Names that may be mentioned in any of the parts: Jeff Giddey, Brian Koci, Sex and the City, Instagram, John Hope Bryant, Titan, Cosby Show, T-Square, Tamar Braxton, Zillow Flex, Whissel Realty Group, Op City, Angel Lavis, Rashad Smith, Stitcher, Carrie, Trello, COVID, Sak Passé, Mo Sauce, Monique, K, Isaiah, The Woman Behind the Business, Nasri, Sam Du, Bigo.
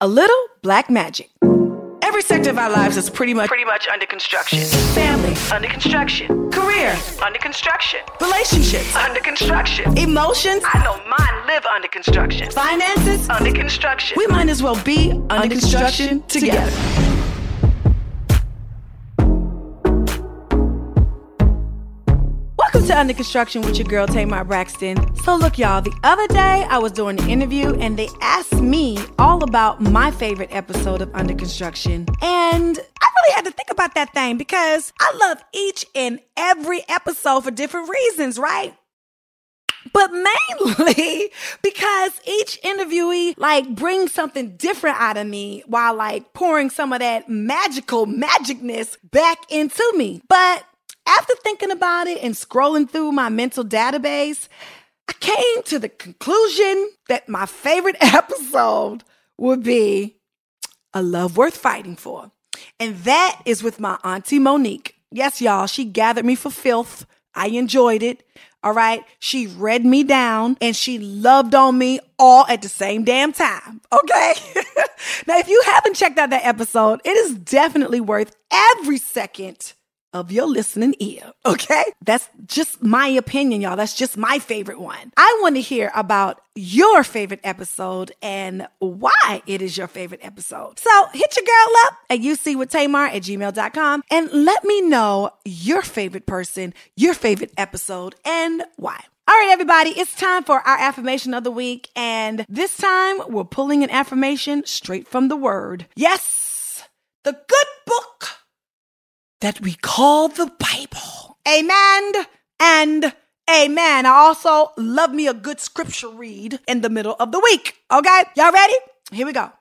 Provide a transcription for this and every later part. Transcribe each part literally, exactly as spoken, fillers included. A little black magic. Every sector of our lives is pretty much pretty much under construction. Family, under construction. Career, under construction. Relationships, under construction. Emotions, I know mine live under construction. Finances, under construction. We might as well be under, under construction, construction together. together. Welcome to Under Construction with your girl Tamar Braxton. So look, y'all, the other day I was doing an interview and they asked me all about my favorite episode of Under Construction. And I really had to think about that thing because I love each and every episode for different reasons, right? But mainly because each interviewee like brings something different out of me while like pouring some of that magical magicness back into me. But after thinking about it and scrolling through my mental database, I came to the conclusion that my favorite episode would be A Love Worth Fighting For. And that is with my auntie Monique. Yes, y'all, she gathered me for filth. I enjoyed it. All right. She read me down and she loved on me all at the same damn time. Okay. Now, if you haven't checked out that episode, it is definitely worth every second of your listening ear, okay? That's just my opinion, y'all. That's just my favorite one. I want to hear about your favorite episode and why it is your favorite episode. So hit your girl up at U C with Tamar at gmail dot com and let me know your favorite person, your favorite episode, and why. All right, everybody, it's time for our affirmation of the week. And this time, we're pulling an affirmation straight from the word. Yes, the good book that we call the Bible. Amen and amen. I also love me a good scripture read in the middle of the week. Okay, y'all ready? Here we go.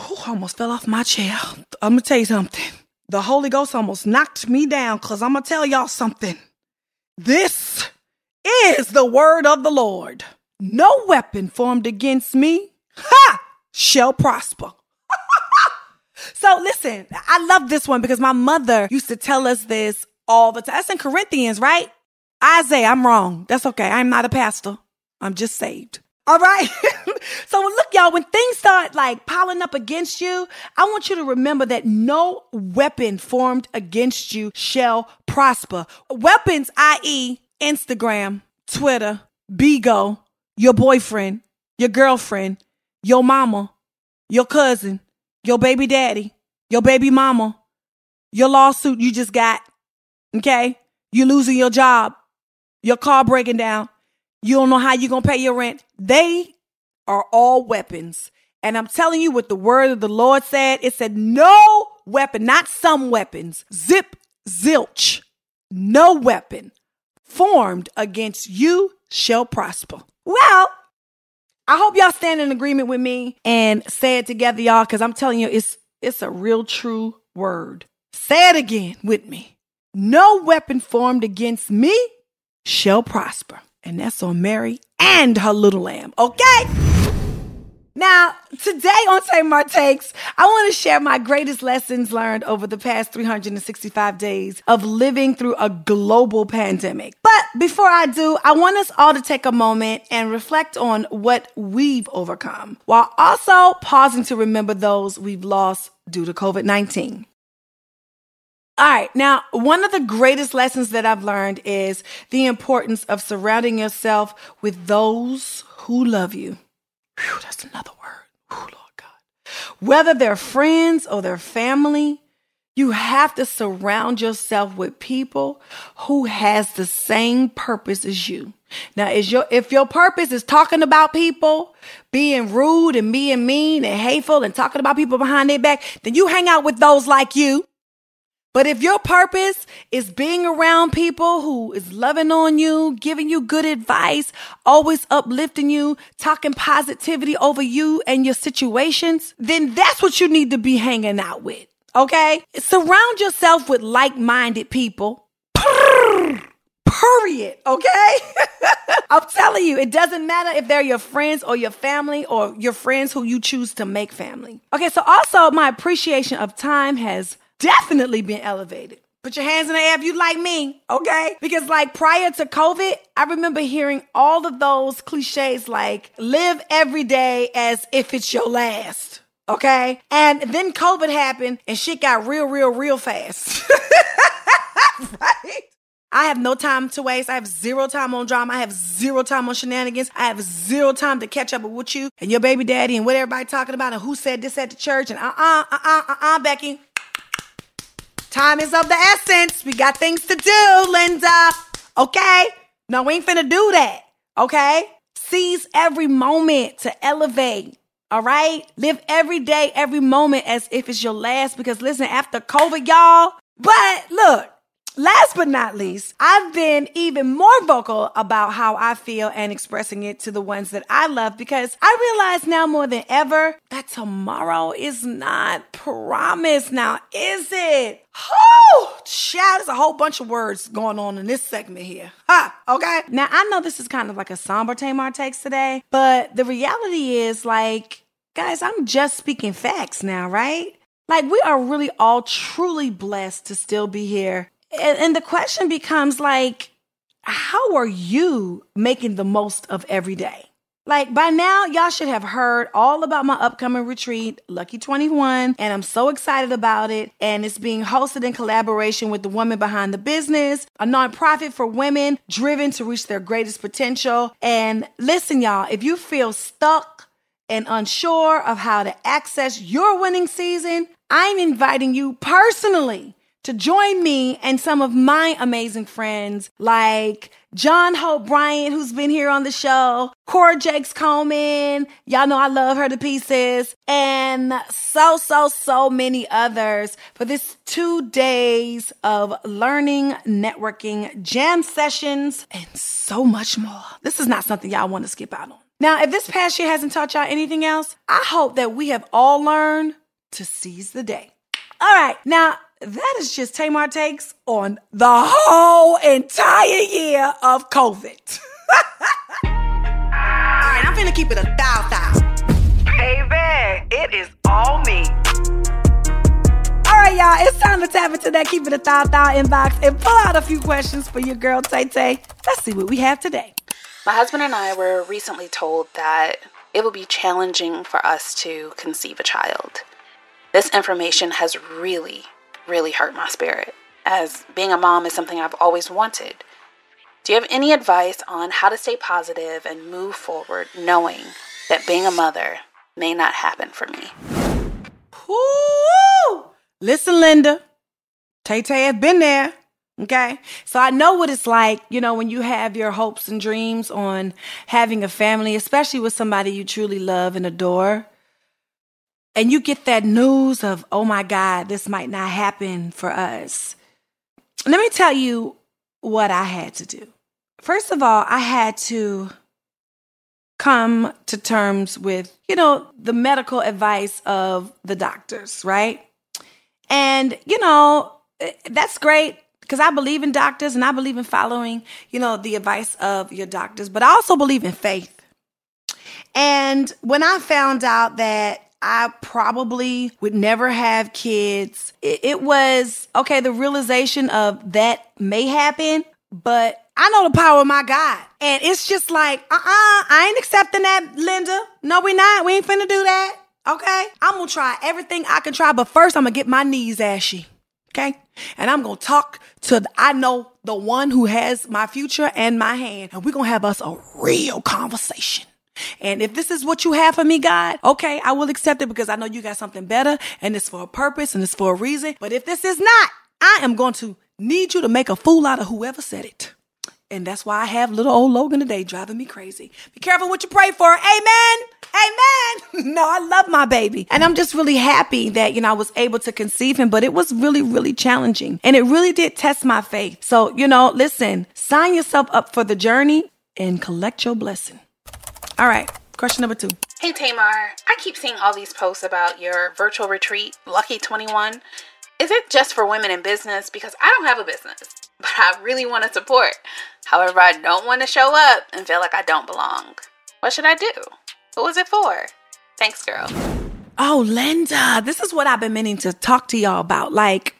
Whew, almost fell off my chair. I'm going to tell you something. The Holy Ghost almost knocked me down because I'm going to tell y'all something. This is the word of the Lord. No weapon formed against me ha, shall prosper. So listen, I love this one because my mother used to tell us this all the time. That's in Corinthians, right? Isaiah, I'm wrong. That's okay. I'm not a pastor. I'm just saved. All right. So look, y'all, when things start like piling up against you, I want you to remember that no weapon formed against you shall prosper. Weapons, that is. Instagram, Twitter, Bigo, your boyfriend, your girlfriend, your mama, your cousin, your baby daddy, your baby mama, your lawsuit you just got, okay? You losing your job, your car breaking down, you don't know how you're going to pay your rent. They are all weapons. And I'm telling you what the word of the Lord said. It said no weapon, not some weapons. Zip, zilch, no weapon formed against you shall prosper. Well, I hope y'all stand in agreement with me and say it together, y'all, because I'm telling you, it's it's a real true word. Say it again with me. No weapon formed against me shall prosper. And that's on Mary and her little lamb, okay? Now, today on Tamar Takes, I want to share my greatest lessons learned over the past three hundred sixty-five days of living through a global pandemic. But before I do, I want us all to take a moment and reflect on what we've overcome, while also pausing to remember those we've lost due to covid nineteen. All right. Now, one of the greatest lessons that I've learned is the importance of surrounding yourself with those who love you. Whew, that's another word. Whew, Lord God. Whether they're friends or their family, you have to surround yourself with people who has the same purpose as you. Now, is your if your purpose is talking about people, being rude and being mean and hateful and talking about people behind their back, then you hang out with those like you. But if your purpose is being around people who is loving on you, giving you good advice, always uplifting you, talking positivity over you and your situations, then that's what you need to be hanging out with, okay? Surround yourself with like-minded people. Period, okay? I'm telling you, it doesn't matter if they're your friends or your family or your friends who you choose to make family. Okay, so also my appreciation of time has definitely been elevated. Put your hands in the air if you like me, okay? Because like prior to COVID, I remember hearing all of those cliches like live every day as if it's your last, okay? And then COVID happened and shit got real, real, real fast. Right? I have no time to waste. I have zero time on drama. I have zero time on shenanigans. I have zero time to catch up with you and your baby daddy and what everybody talking about and who said this at the church and uh-uh, uh-uh, uh-uh, Becky. Time is of the essence. We got things to do, Linda. Okay? No, we ain't finna do that. Okay? Seize every moment to elevate. All right? Live every day, every moment as if it's your last. Because listen, after COVID, y'all. But look, last but not least, I've been even more vocal about how I feel and expressing it to the ones that I love. Because I realize now more than ever that tomorrow is not promised. Now, is it? Oh, child, there's a whole bunch of words going on in this segment here. Ha, huh, okay? Now, I know this is kind of like a somber Tamar Takes today, but the reality is like, guys, I'm just speaking facts now, right? Like, we are really all truly blessed to still be here. And, and the question becomes like, how are you making the most of every day? Like by now, y'all should have heard all about my upcoming retreat, Lucky twenty-one, and I'm so excited about it. And it's being hosted in collaboration with The Woman Behind the Business, a nonprofit for women driven to reach their greatest potential. And listen, y'all, if you feel stuck and unsure of how to access your winning season, I'm inviting you personally to join me and some of my amazing friends like John Hope Bryant, who's been here on the show, Cora Jakes Coleman, y'all know I love her to pieces, and so, so, so many others for this two days of learning, networking, jam sessions, and so much more. This is not something y'all want to skip out on. Now, if this past year hasn't taught y'all anything else, I hope that we have all learned to seize the day. All right, now, that is just Tamar Takes on the whole entire year of COVID. All right, I'm finna keep it a thou thou. Baby, it is all me. All right, y'all, it's time to tap into that Keep It a Thou Thou inbox and pull out a few questions for your girl, Tay Tay. Let's see what we have today. My husband and I were recently told that it will be challenging for us to conceive a child. This information has really really hurt my spirit, as being a mom is something I've always wanted. Do you have any advice on how to stay positive and move forward knowing that being a mother may not happen for me? Ooh, listen, Linda, Tay Tay have been there, okay? So I know what it's like, you know, when you have your hopes and dreams on having a family, especially with somebody you truly love and adore. And you get that news of, oh my God, this might not happen for us. Let me tell you what I had to do. First of all, I had to come to terms with, you know, the medical advice of the doctors, right? And, you know, that's great because I believe in doctors and I believe in following, you know, the advice of your doctors, but I also believe in faith. And when I found out that I probably would never have kids. It was, okay, the realization of that may happen, but I know the power of my God. And it's just like, uh-uh, I ain't accepting that, Linda. No, we not. We ain't finna do that, okay? I'm gonna try everything I can try, but first I'm gonna get my knees ashy, okay? And I'm gonna talk to, the, I know, the one who has my future and my hand, and we're gonna have us a real conversation. And if this is what you have for me, God, okay, I will accept it because I know you got something better and it's for a purpose and it's for a reason. But if this is not, I am going to need you to make a fool out of whoever said it. And that's why I have little old Logan today driving me crazy. Be careful what you pray for. Amen. Amen. No, I love my baby. And I'm just really happy that, you know, I was able to conceive him, but it was really, really challenging. And it really did test my faith. So, you know, listen, sign yourself up for the journey and collect your blessing. All right, question number two. Hey, Tamar. I keep seeing all these posts about your virtual retreat, Lucky twenty-one. Is it just for women in business? Because I don't have a business, but I really want to support. However, I don't want to show up and feel like I don't belong. What should I do? Who is it for? Thanks, girl. Oh, Linda, this is what I've been meaning to talk to y'all about. Like,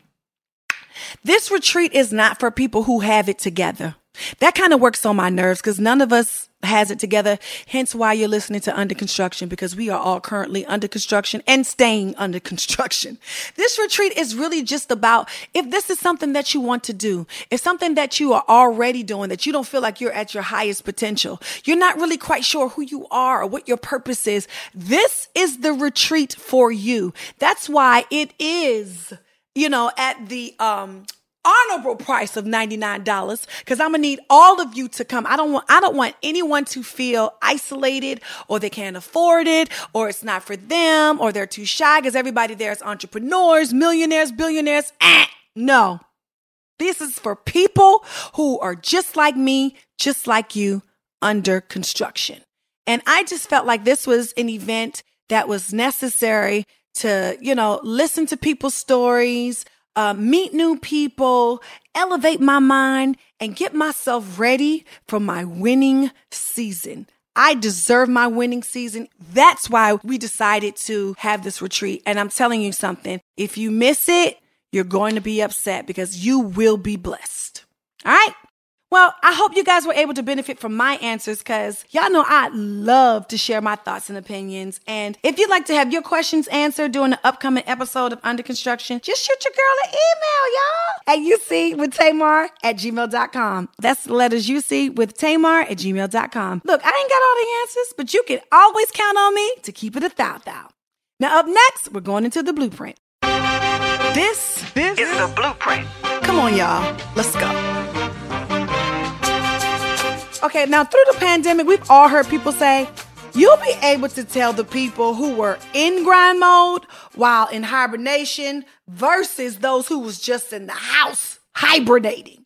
This retreat is not for people who have it together. That kind of works on my nerves because none of us has it together. Hence why you're listening to Under Construction, because we are all currently under construction and staying under construction. This retreat is really just about, if this is something that you want to do, if something that you are already doing, that you don't feel like you're at your highest potential, you're not really quite sure who you are or what your purpose is. This is the retreat for you. That's why it is, you know, at the, um, honorable price of ninety-nine dollars, because I'm gonna need all of you to come. I don't want I don't want anyone to feel isolated or they can't afford it or it's not for them or they're too shy because everybody there is entrepreneurs, millionaires, billionaires. Eh, no, this is for people who are just like me, just like you, under construction. And I just felt like this was an event that was necessary to, you know, listen to people's stories, Uh, meet new people, elevate my mind, and get myself ready for my winning season. I deserve my winning season. That's why we decided to have this retreat. And I'm telling you something, if you miss it, you're going to be upset because you will be blessed. All right. Well, I hope you guys were able to benefit from my answers because y'all know I love to share my thoughts and opinions. And if you'd like to have your questions answered during the upcoming episode of Under Construction, just shoot your girl an email, y'all, at U C with Tamar at gmail dot com. That's the letters U C with Tamar at gmail dot com. Look, I ain't got all the answers, but you can always count on me to keep it a thou thou. Now, up next, we're going into the blueprint. This, this is the blueprint. Come on, y'all. Let's go. Okay, now through the pandemic, we've all heard people say, you'll be able to tell the people who were in grind mode while in hibernation versus those who was just in the house hibernating,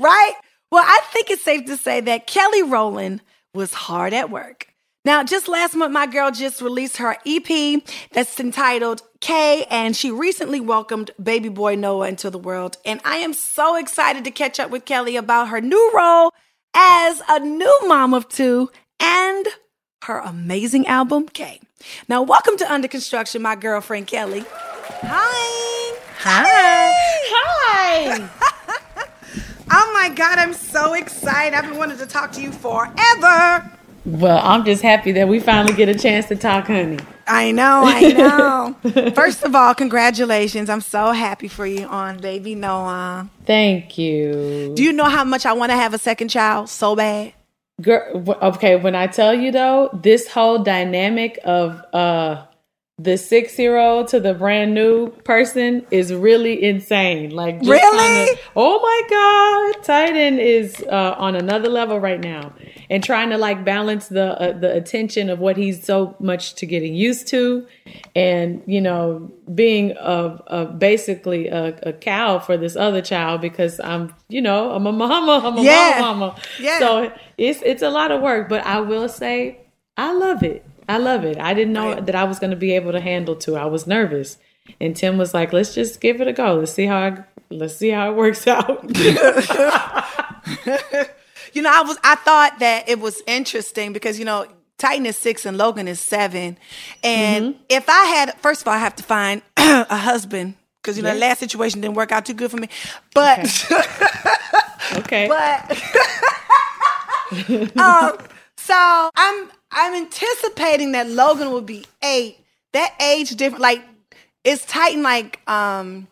right? Well, I think it's safe to say that Kelly Rowland was hard at work. Now, just last month, my girl just released her E P that's entitled K, and she recently welcomed baby boy Noah into the world. And I am so excited to catch up with Kelly about her new role as a new mom of two and her amazing album, K. Now, welcome to Under Construction, my girlfriend, Kelly. Hi. Hi. Hi. Oh, my God. I'm so excited. I've been wanting to talk to you forever. Well, I'm just happy that we finally get a chance to talk, honey. I know. I know. First of all, congratulations. I'm so happy for you on baby Noah. Thank you. Do you know how much I want to have a second child so bad? Girl, okay, when I tell you, though, this whole dynamic of uh, the six-year-old to the brand new person is really insane. Like, just really? Kinda, oh, my God. Titan is uh, on another level right now. And trying to, like, balance the uh, the attention of what he's so much to getting used to and, you know, being a, a basically a, a cow for this other child because I'm, you know, I'm a mama. I'm a yeah. mama. Yeah. So it's, it's a lot of work. But I will say I love it. I love it. I didn't know right. that I was going to be able to handle two. I was nervous. And Tim was like, let's just give it a go. Let's see how I, let's see how it works out. You know, I was I thought that it was interesting because, you know, Titan is six and Logan is seven. And mm-hmm. if I had, first of all, I have to find a husband because, you know, yes. the last situation didn't work out too good for me. But, okay. okay. But, um, so I'm, I'm anticipating that Logan will be eight. That age difference, like, is Titan, like, um,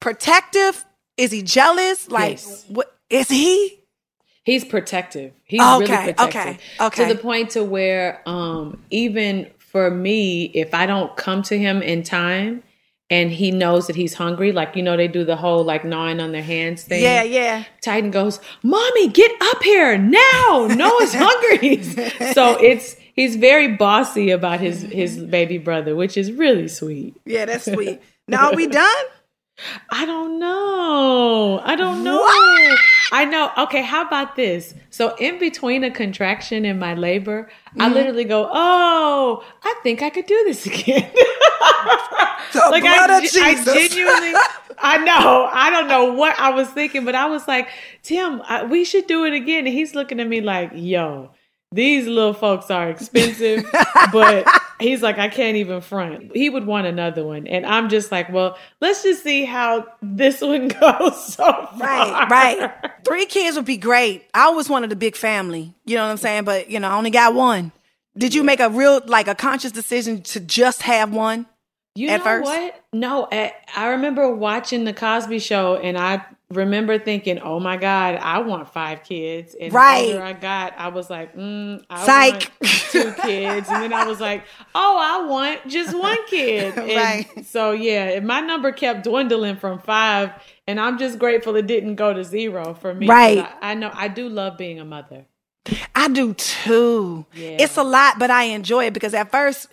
protective? Is he jealous? Like, yes. what is he? He's protective. He's okay, really protective. Okay, okay. To the point to where um, even for me, if I don't come to him in time and he knows that he's hungry, like, you know, they do the whole, like, gnawing on their hands thing. Yeah, yeah. Titan goes, Mommy, get up here now. Noah's hungry. So it's he's very bossy about his, his baby brother, which is really sweet. Yeah, that's sweet. Now, are we done? I don't know. I don't know. What? I know. Okay, how about this? So in between a contraction and my labor, mm-hmm. I literally go, oh, I think I could do this again. Like I, I genuinely, I know. I don't know what I was thinking, but I was like, Tim, I, we should do it again. And he's looking at me like, yo, these little folks are expensive, but He's like, I can't even front. He would want another one. And I'm just like, well, let's just see how this one goes so far. Right, right. Three kids would be great. I always wanted a big family. You know what I'm saying? But, you know, I only got one. Did you make a real, like a conscious decision to just have one you at know first? What? No, I, I remember watching The Cosby Show and I remember thinking, oh my God, I want five kids. And right. the older I got, I was like, mm, I Psych. want two kids. And then I was like, oh, I want just one kid. And right. so yeah, my number kept dwindling from five and I'm just grateful it didn't go to zero for me. Right. I, I know I do love being a mother. I do too. Yeah. It's a lot, but I enjoy it because at first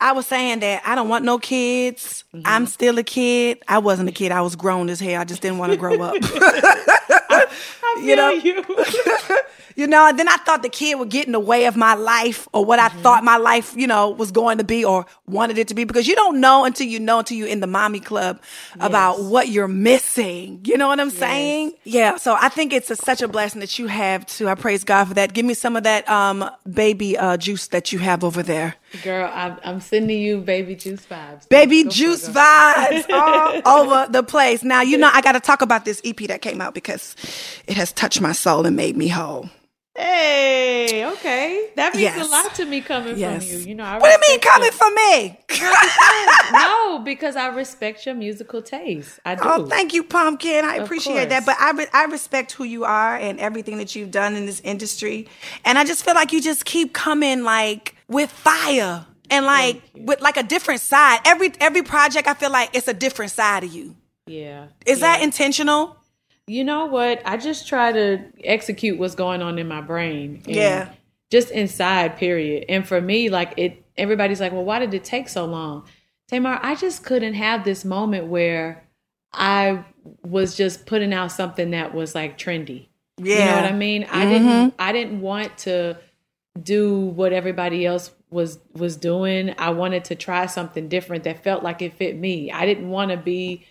I was saying that I don't want no kids. Mm-hmm. I'm still a kid. I wasn't a kid. I was grown as hell. I just didn't want to grow up. I, I feel you know, you. you know, and then I thought the kid would get in the way of my life or what mm-hmm. I thought my life, you know, was going to be or wanted it to be, because you don't know until you know, until you're in the mommy club yes. about what you're missing. You know what I'm yes. saying? Yeah. So I think it's a, such a blessing that you have too. I praise God for that. Give me some of that um, baby uh, juice that you have over there. Girl, I'm, I'm sending you baby juice vibes. Baby go juice vibes all over the place. Now, you know, I got to talk about this E P that came out because it has touched my soul and made me whole. Hey, okay. That means yes. a lot to me coming yes. from you. You know, I what do you mean coming from me? No, because I respect your musical taste. I do. Oh, thank you, Pumpkin. I of appreciate course. that. But I re- I respect who you are and everything that you've done in this industry. And I just feel like you just keep coming like with fire and like with like a different side. Every every project, I feel like it's a different side of you. Yeah. Is yeah. that intentional? You know what? I just try to execute what's going on in my brain. And yeah. just inside, period. And for me, like it, everybody's like, well, why did it take so long? Tamar, I just couldn't have this moment where I was just putting out something that was like trendy. Yeah. You know what I mean? Mm-hmm. I didn't, I didn't want to do what everybody else was, was doing. I wanted to try something different that felt like it fit me. I didn't want to be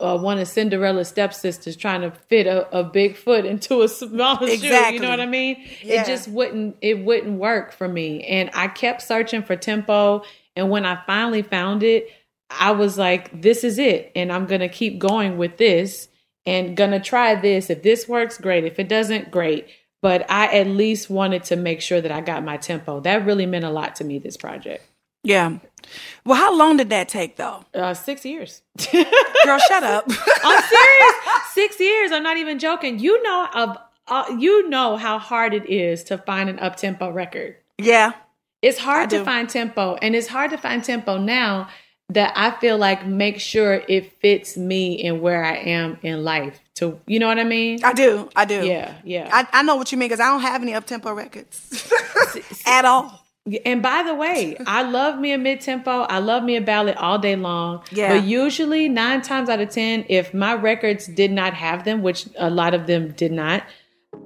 Uh, one of Cinderella's stepsisters trying to fit a, a big foot into a small exactly. shoe. You know what I mean? Yeah. It just wouldn't, it wouldn't work for me. And I kept searching for tempo. And when I finally found it, I was like, this is it. And I'm going to keep going with this and going to try this. If this works, great. If it doesn't, great. But I at least wanted to make sure that I got my tempo. That really meant a lot to me, this project. Yeah. Well, how long did that take, though? Uh, six years. Girl, shut up. I'm serious. Six years. I'm not even joking. You know, uh, uh, you know how hard it is to find an up-tempo record. Yeah. It's hard I to do. find tempo. And it's hard to find tempo now that I feel like make sure it fits me and where I am in life. To you know what I mean? I do. I do. Yeah. Yeah. I, I know what you mean because I don't have any up-tempo records at all. And by the way, I love me a mid-tempo. I love me a ballad all day long. Yeah. But usually nine times out of ten, if my records did not have them, which a lot of them did not,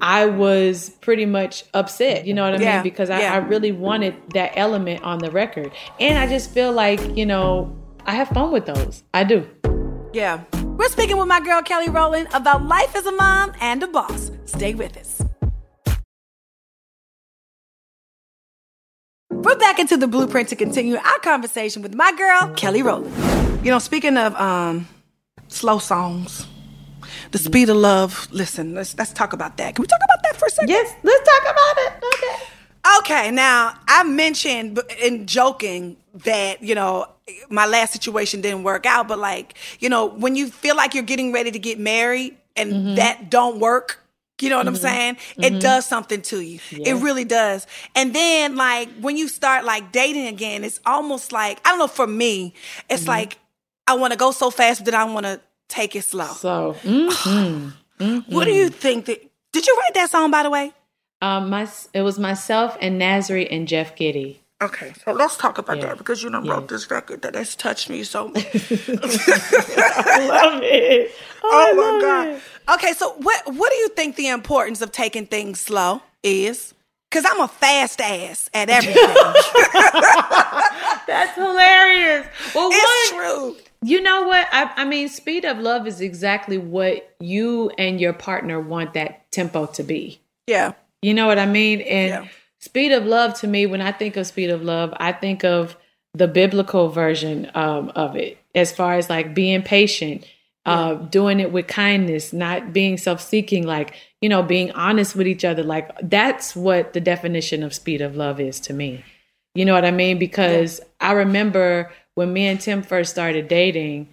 I was pretty much upset. You know what I yeah. mean? Because I, yeah. I really wanted that element on the record. And I just feel like, you know, I have fun with those. I do. Yeah. We're speaking with my girl, Kelly Rowland, about life as a mom and a boss. Stay with us. We're back into the Blueprint to continue our conversation with my girl, Kelly Rowland. You know, speaking of um, slow songs, the speed of love. Listen, let's let's talk about that. Can we talk about that for a second? Yes, let's talk about it. Okay. Okay, now, I mentioned in joking that, you know, my last situation didn't work out, but like, you know, when you feel like you're getting ready to get married and mm-hmm. that don't work, you know what mm-hmm. I'm saying? It mm-hmm. does something to you. Yeah. It really does. And then like when you start like dating again, it's almost like, I don't know, for me, it's mm-hmm. like I want to go so fast that I want to take it slow. So mm-hmm. mm-hmm. what do you think? That, did you write that song, by the way? Um, my It was myself and Nasri and Jeff Giddey. Okay, so let's talk about yeah. that because you done yeah. wrote this record that has touched me so much. I love it. Oh, oh my God. It. Okay, so what what do you think the importance of taking things slow is? Because I'm a fast ass at everything. That's hilarious. Well, it's one, true. You know what? I, I mean, speed of love is exactly what you and your partner want that tempo to be. Yeah. You know what I mean? And. Yeah. Speed of love to me, when I think of speed of love, I think of the biblical version um, of it, as far as like being patient, uh, yeah. doing it with kindness, not being self-seeking, like, you know, being honest with each other. Like, that's what the definition of speed of love is to me. You know what I mean? Because yeah. I remember when me and Tim first started dating,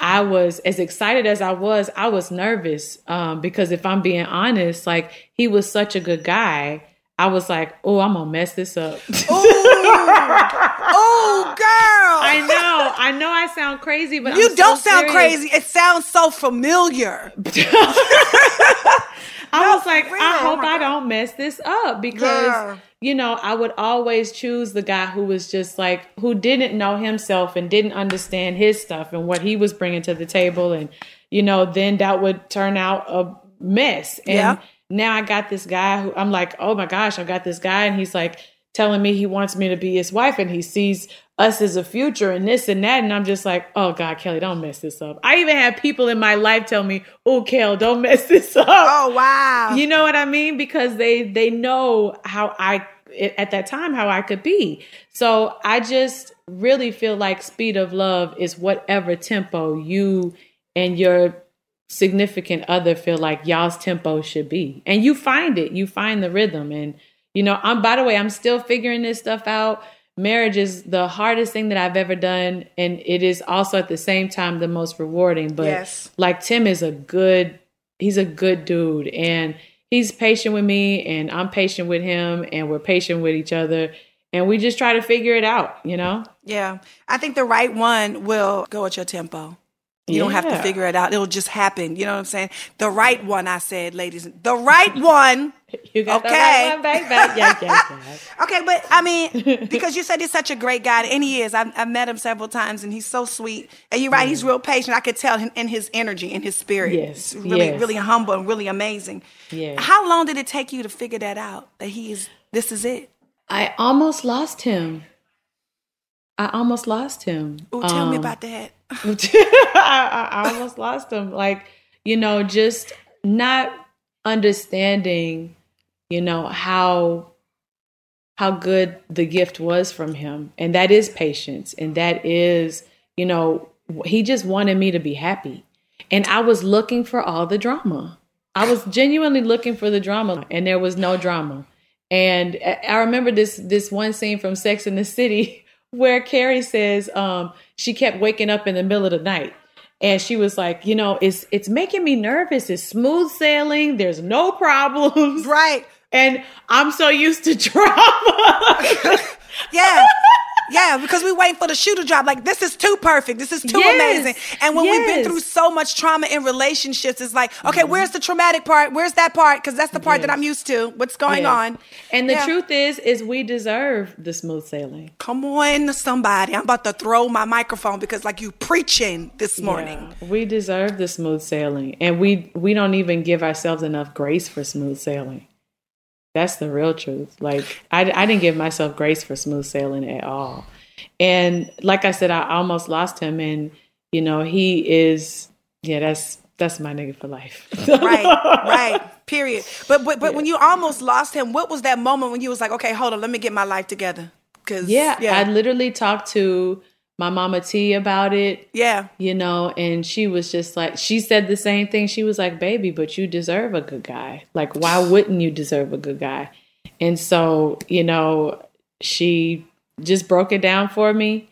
I was as excited as I was. I was nervous um, because if I'm being honest, like, he was such a good guy. I was like, oh, I'm going to mess this up. Oh, girl. I know. I know I sound crazy, but you I'm don't so sound serious. Crazy. It sounds so familiar. I no, was like, really? I hope oh I don't mess this up because, yeah. you know, I would always choose the guy who was just like, who didn't know himself and didn't understand his stuff and what he was bringing to the table. And, you know, then that would turn out a mess. And yeah. now I got this guy who I'm like, oh my gosh, I've got this guy. And he's like telling me he wants me to be his wife and he sees us as a future and this and that. And I'm just like, oh God, Kelly, don't mess this up. I even had people in my life tell me, oh, Kel, don't mess this up. Oh, wow. You know what I mean? Because they, they know how I, at that time, how I could be. So I just really feel like speed of love is whatever tempo you and your significant other feel like y'all's tempo should be. And you find it, you find the rhythm. And, you know, I'm, by the way, I'm still figuring this stuff out. Marriage is the hardest thing that I've ever done. And it is also at the same time, the most rewarding, but yes. like Tim is a good, he's a good dude and he's patient with me and I'm patient with him and we're patient with each other. And we just try to figure it out, you know? Yeah. I think the right one will go at your tempo. You yeah. don't have to figure it out. It'll just happen. You know what I'm saying? The right one, I said, ladies. The right one. You got okay. the right one, baby. Yeah, yeah, yeah. Okay, but I mean, because you said he's such a great guy, and he is. I've, I've met him several times, and he's so sweet. And you're right. Mm. He's real patient. I could tell him in his energy, in his spirit. Yes, he's really, yes. really humble and really amazing. Yeah. How long did it take you to figure that out, that he is, this is it? I almost lost him. I almost lost him. Oh, tell um, me about that. I, I almost lost him. Like, you know, just not understanding, you know, how how good the gift was from him. And that is patience. And that is, you know, he just wanted me to be happy. And I was looking for all the drama. I was genuinely looking for the drama. And there was no drama. And I remember this this one scene from Sex and the City where Carrie says um, she kept waking up in the middle of the night. And she was like, you know, it's it's making me nervous. It's smooth sailing. There's no problems. Right. And I'm so used to drama. Yeah. Yeah, because we wait for the shoe to drop. Like, this is too perfect. This is too yes. amazing. And when yes. we've been through so much trauma in relationships, it's like, okay, mm-hmm. where's the traumatic part? Where's that part? Because that's the part yes. that I'm used to. What's going yes. on? And the yeah. truth is, is we deserve the smooth sailing. Come on, somebody. I'm about to throw my microphone because, like, you preaching this morning. Yeah, we deserve the smooth sailing. And we, we don't even give ourselves enough grace for smooth sailing. That's the real truth. Like, I, I didn't give myself grace for smooth sailing at all. And like I said, I almost lost him. And, you know, he is, yeah, that's that's my nigga for life. Right, right, period. But but, but yeah. when you almost lost him, what was that moment when you was like, okay, hold on, let me get my life together? 'Cause, yeah, yeah, I literally talked to my mama T about it. Yeah. You know, and she was just like, she said the same thing. She was like, baby, but you deserve a good guy. Like, why wouldn't you deserve a good guy? And so, you know, she just broke it down for me.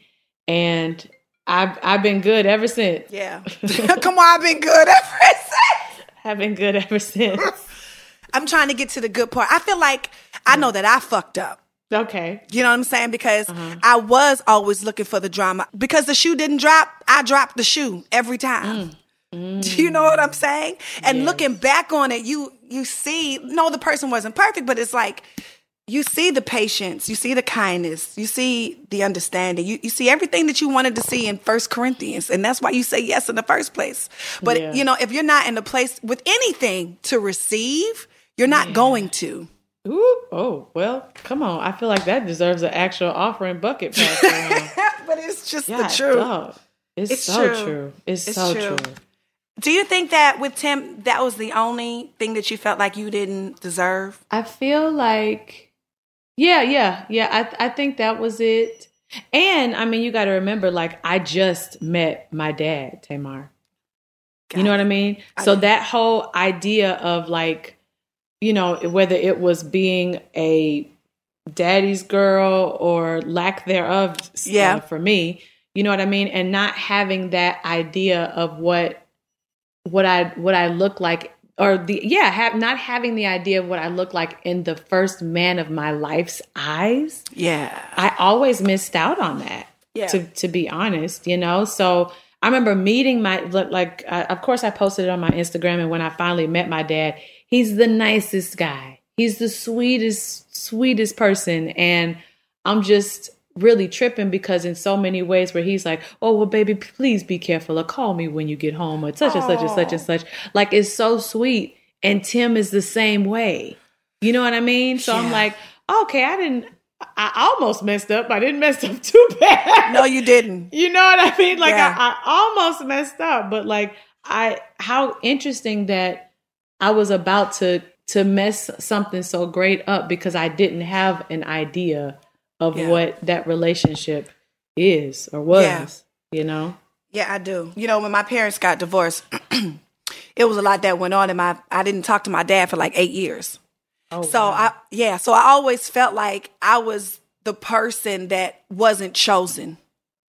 And I've, I've been good ever since. Yeah. Come on, I've been good ever since. I've been good ever since. I'm trying to get to the good part. I feel like I know that I fucked up. Okay. You know what I'm saying? Because uh-huh. I was always looking for the drama. Because the shoe didn't drop, I dropped the shoe every time. Mm. Mm. Do you know what I'm saying? And yes. looking back on it, you you see, no, the person wasn't perfect, but it's like, you see the patience, you see the kindness, you see the understanding, you, you see everything that you wanted to see in First Corinthians. And that's why you say yes in the first place. But, yeah. you know, if you're not in a place with anything to receive, you're not yeah. going to. Ooh, oh, well, come on. I feel like that deserves an actual offering bucket. But it's just yeah, the truth. Dog. It's, it's so true. true. It's, it's so true. true. Do you think that with Tim, that was the only thing that you felt like you didn't deserve? I feel like, yeah, yeah, yeah. I, I think that was it. And I mean, you got to remember, like, I just met my dad, Tamar. Got you know it. What I mean? I so know. That whole idea of like, you know, whether it was being a daddy's girl or lack thereof yeah. uh, for me, you know what I mean? And not having that idea of what, what I, what I look like or the, yeah, have, not having the idea of what I look like in the first man of my life's eyes. Yeah. I always missed out on that, yeah. to, to be honest, you know? So I remember meeting my, like, uh, of course I posted it on my Instagram. And when I finally met my dad, he's the nicest guy. He's the sweetest, sweetest person. And I'm just really tripping because in so many ways where he's like, oh, well, baby, please be careful or call me when you get home or such and such and such and such. Like, it's so sweet. And Tim is the same way. You know what I mean? So yeah. I'm like, okay, I didn't, I almost messed up. I didn't mess up too bad. No, you didn't. You know what I mean? Like yeah. I, I almost messed up, but like I, how interesting that I was about to, to mess something so great up because I didn't have an idea of yeah. what that relationship is or was, yeah. you know? Yeah, I do. You know, when my parents got divorced, it was a lot that went on and my, I didn't talk to my dad for like eight years. Oh, so wow. I, yeah, so I always felt like I was the person that wasn't chosen.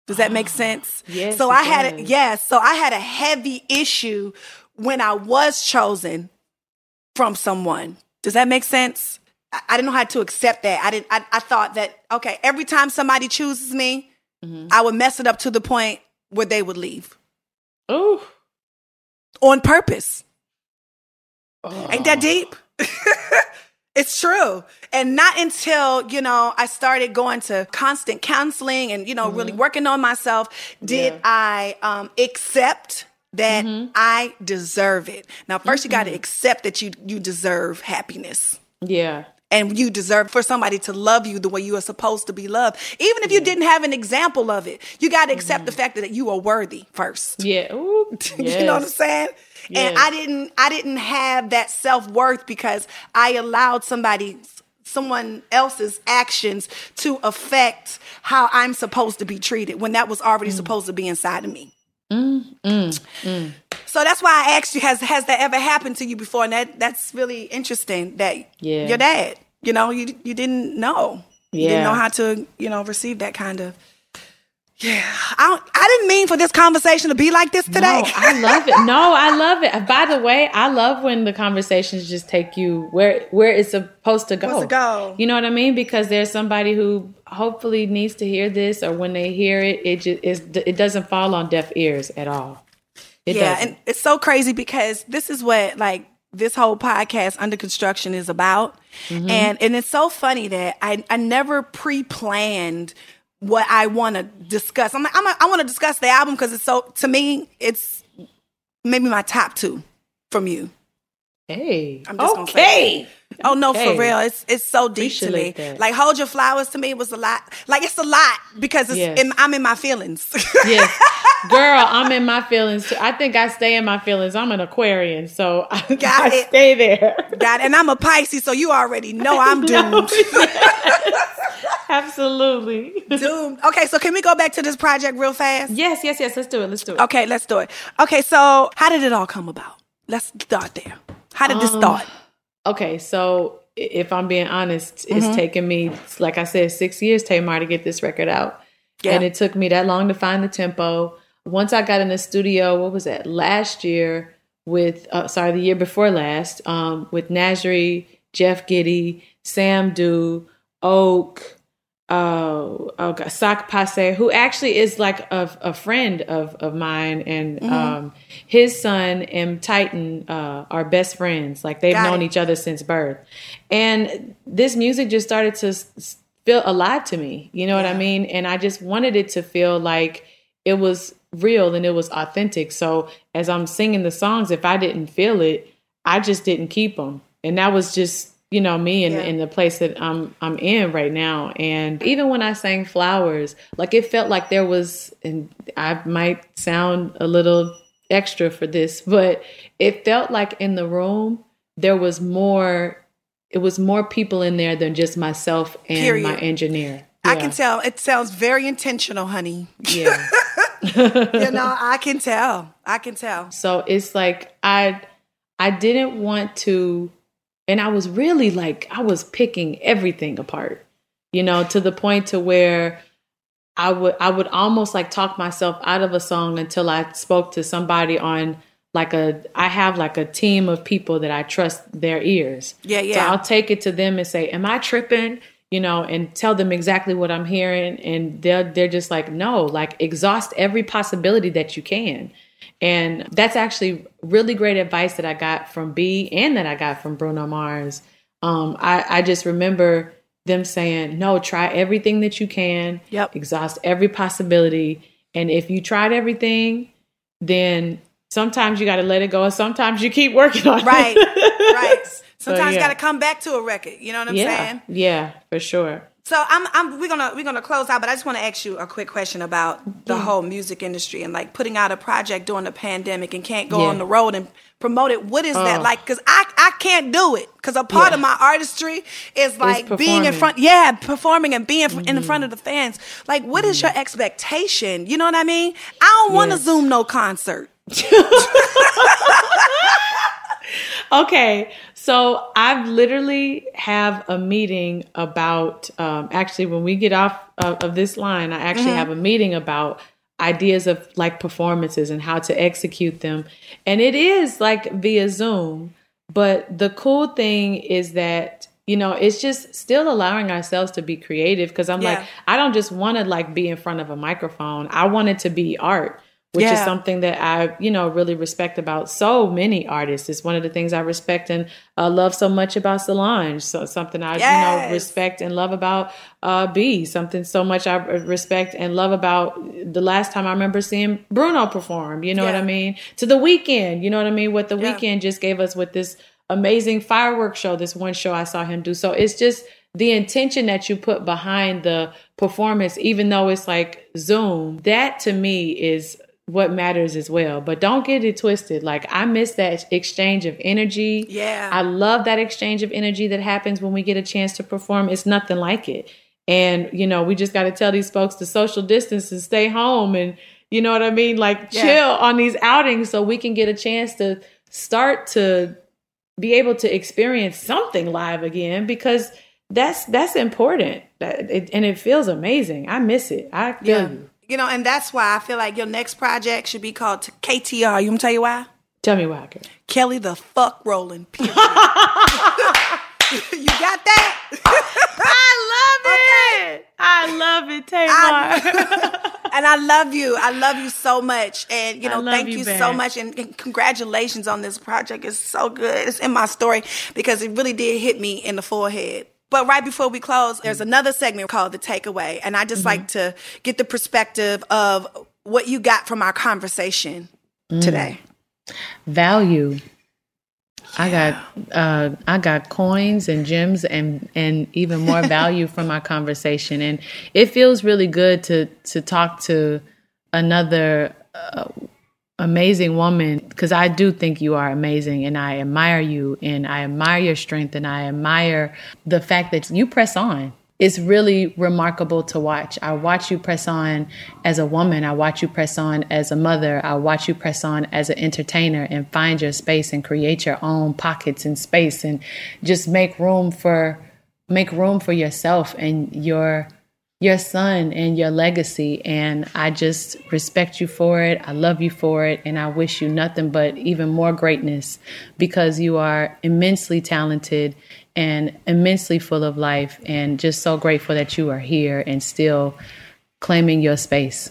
Does that oh, make sense? Yes. So I had, yes. Yeah, so I had a heavy issue when I was chosen from someone. Does that make sense? I didn't know how to accept that. I didn't. I, I thought that, okay, every time somebody chooses me, mm-hmm. I would mess it up to the point where they would leave. Ooh. On purpose. Oh. Ain't that deep? It's true. And not until, you know, I started going to constant counseling and, you know, mm-hmm. really working on myself did yeah. I um, accept that mm-hmm. I deserve it. Now, first mm-hmm. you got to accept that you you deserve happiness. Yeah. And you deserve for somebody to love you the way you are supposed to be loved. Even if you yeah. didn't have an example of it, you got to accept mm-hmm. the fact that you are worthy first. Yeah. Ooh, yes. You know what I'm saying? Yes. And I didn't, I didn't have that self-worth because I allowed somebody, someone else's actions to affect how I'm supposed to be treated when that was already mm. supposed to be inside of me. Mm, mm, mm. So that's why I asked you, has has that ever happened to you before? And that, that's really interesting that yeah. your dad, you know, you you didn't know. Yeah. You didn't know how to, you know, receive that kind of, yeah. I don't, I didn't mean for this conversation to be like this today. No, I love it. No, I love it. By the way, I love when the conversations just take you where where it's supposed to go. Supposed to go. You know what I mean? Because there's somebody who hopefully needs to hear this, or when they hear it, it just it's, it doesn't fall on deaf ears at all. It yeah, doesn't. And it's so crazy because this is what like this whole podcast Under Construction is about, mm-hmm. and and it's so funny that I I never pre-planned what I want to discuss. I'm like I'm a, I want to discuss the album because it's so to me it's maybe my top two from you. Hey, I'm just okay. Gonna say oh no, okay. for real, it's it's so deep Appreciate to me. That. Like Hold Your Flowers to me was a lot. Like it's a lot because it's, yes. in, I'm in my feelings. Yes, girl, I'm in my feelings too. I think I stay in my feelings. I'm an Aquarian, so I, Got I it. Stay there. Got it. And I'm a Pisces, so you already know I'm doomed. Yes. Absolutely doomed. Okay, so can we go back to this project real fast? Yes, yes, yes. Let's do it. Let's do it. Okay, let's do it. Okay, so how did it all come about? Let's start there. How did um, this start? Okay, so if I'm being honest, it's mm-hmm. taken me, like I said, six years, Tamar, to get this record out. Yeah. And it took me that long to find the tempo. Once I got in the studio, what was that, last year with, uh, sorry, the year before last, um, with Nasri, Jeff Giddey, Sam Du, Oak, oh, oh God, Sak Passé, who actually is like a, a friend of, of mine, and mm-hmm. um, his son and Titan uh, are best friends. Like they've Got known it. Each other since birth, and this music just started to feel alive to me. You know yeah. what I mean? And I just wanted it to feel like it was real and it was authentic. So as I'm singing the songs, if I didn't feel it, I just didn't keep them, and that was just. You know, me and, yeah. and the place that I'm I'm in right now. And even when I sang Flowers, like it felt like there was, and I might sound a little extra for this, but it felt like in the room, there was more, it was more people in there than just myself and Period. My engineer. Yeah. I can tell. It sounds very intentional, honey. Yeah. You know, I can tell. I can tell. So it's like I I didn't want to, and I was really like, I was picking everything apart, you know, to the point to where I would I would almost like talk myself out of a song until I spoke to somebody on like a, I have like a team of people that I trust their ears. Yeah, yeah. So I'll take it to them and say, am I tripping? You know, and tell them exactly what I'm hearing. And they're, they're just like, no, like exhaust every possibility that you can. And that's actually really great advice that I got from B and that I got from Bruno Mars. Um, I, I just remember them saying, no, try everything that you can. Yep. Exhaust every possibility. And if you tried everything, then sometimes you got to let it go. And sometimes you keep working on right. it. Right, right. Sometimes so, yeah. you got to come back to a record. You know what I'm yeah, saying? Yeah, for sure. So I'm, I'm, we're gonna, we're gonna close out, but I just want to ask you a quick question about the yeah. whole music industry and like putting out a project during the pandemic and can't go yeah. on the road and promote it. What is uh, that like? Because I, I can't do it. Because a part yeah. of my artistry is like being in front, yeah, performing and being mm-hmm. in front of the fans. Like, what mm-hmm. is your expectation? You know what I mean? I don't want to yes. Zoom no concert. Okay, so I've literally have a meeting about, um, actually when we get off of, of this line, I actually mm-hmm. have a meeting about ideas of like performances and how to execute them. And it is like via Zoom, but the cool thing is that, you know, it's just still allowing ourselves to be creative because I'm yeah. like, I don't just want to like be in front of a microphone. I want it to be art. Which yeah. is something that I, you know, really respect about so many artists. It's one of the things I respect and uh, love so much about Solange. So something I, yes. you know, respect and love about uh, B. Something so much I respect and love about the last time I remember seeing Bruno perform. You know yeah. what I mean? To The Weeknd. You know what I mean? What The yeah. Weeknd just gave us with this amazing fireworks show. This one show I saw him do. So it's just the intention that you put behind the performance, even though it's like Zoom. That to me is what matters as well. But don't get it twisted. Like I miss that exchange of energy. Yeah. I love that exchange of energy that happens when we get a chance to perform. It's nothing like it. And, you know, we just got to tell these folks to social distance and stay home and, you know what I mean? Like yeah. chill on these outings so we can get a chance to start to be able to experience something live again, because that's, that's important. That, it, and it feels amazing. I miss it. I feel yeah. you. You know, and that's why I feel like your next project should be called K T R. You want me to tell you why? Tell me why, girl. Kelly the fuck Rowland. You got that? I love it. Okay. I love it, Tamar. I, and I love you. I love you so much. And, you know, thank you, you so much. And, and congratulations on this project. It's so good. It's in my story because it really did hit me in the forehead. But right before we close, there's another segment called The Takeaway. And I just mm-hmm. like to get the perspective of what you got from our conversation mm. today. Value. Yeah. I got uh, I got coins and gems and, and even more value from our conversation. And it feels really good to, to talk to another uh, amazing woman, because I do think you are amazing and I admire you and I admire your strength and I admire the fact that you press on. It's really remarkable to watch. I watch you press on as a woman. I watch you press on as a mother. I watch you press on as an entertainer and find your space and create your own pockets and space and just make room for make room for yourself and your your son and your legacy. And I just respect you for it. I love you for it. And I wish you nothing but even more greatness, because you are immensely talented and immensely full of life, and just so grateful that you are here and still claiming your space.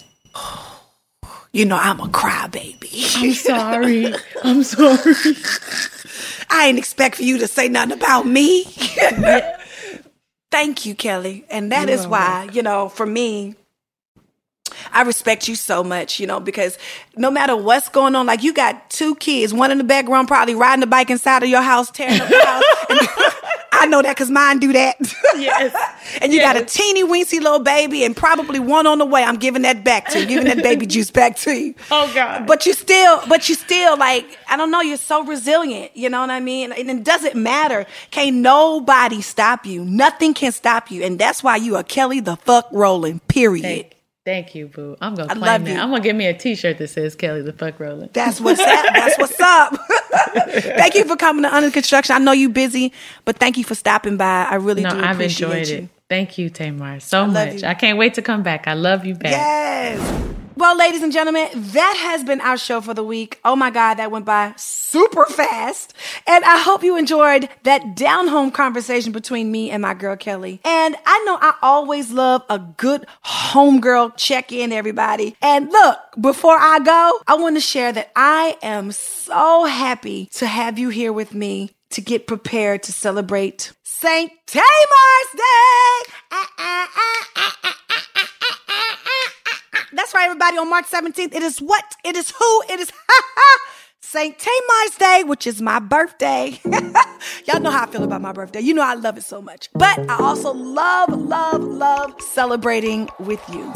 You know, I'm a crybaby. I'm sorry. I'm sorry. I ain't expect for you to say nothing about me. Thank you, Kelly. And that You're is why, you know, for me, I respect you so much, you know, because no matter what's going on, like you got two kids, one in the background, probably riding the bike inside of your house, tearing up the house. I know that because mine do that. Yes. And you yes. got a teeny weensy little baby and probably one on the way. I'm giving that back to you, giving that baby juice back to you. Oh, God. But you still, but you still like, I don't know, you're so resilient. You know what I mean? And it doesn't matter. Can't nobody stop you. Nothing can stop you. And that's why you are Kelly the fuck Rowland, period. Thank, thank you, boo. I'm going to claim that. You. I'm going to give me a t-shirt that says Kelly the fuck Rowland. That's what's up. That's what's up. Thank you for coming to Under Construction. I know you busy, but thank you for stopping by. I really no, do I've appreciate enjoyed you. It. Thank you, Tamar, so I much. You. I can't wait to come back. I love you back. Yes. Well, ladies and gentlemen, that has been our show for the week. Oh my God, that went by super fast. And I hope you enjoyed that down-home conversation between me and my girl, Kelly. And I know I always love a good homegirl check-in, everybody. And look, before I go, I want to share that I am so happy to have you here with me to get prepared to celebrate Saint Tamar's Day. Ah, ah, ah, ah, ah. That's right, everybody. On March seventeenth, it is what? It is who? It is Saint Tamar's Day, which is my birthday. Y'all know how I feel about my birthday. You know I love it so much. But I also love, love, love celebrating with you.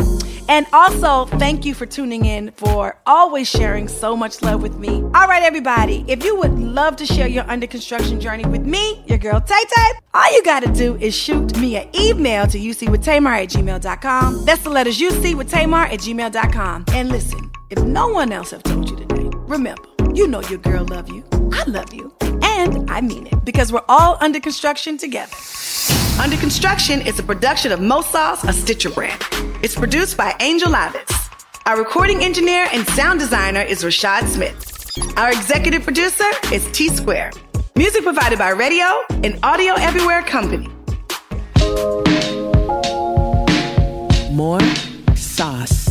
And also, thank you for tuning in, for always sharing so much love with me. All right, everybody, if you would love to share your under construction journey with me, your girl Tay Tay, all you got to do is shoot me an email to U C with Tamar at gmail dot com. That's the letters U C with Tamar at gmail dot com. And listen, if no one else have told you today, remember, you know your girl love you. I love you. And I mean it, because we're all under construction together. Under Construction is a production of Mo Sauce, a Stitcher brand. It's produced by Angel Lavis. Our recording engineer and sound designer is Rashad Smith. Our executive producer is T-Square. Music provided by Radio and Audio Everywhere Company. More sauce.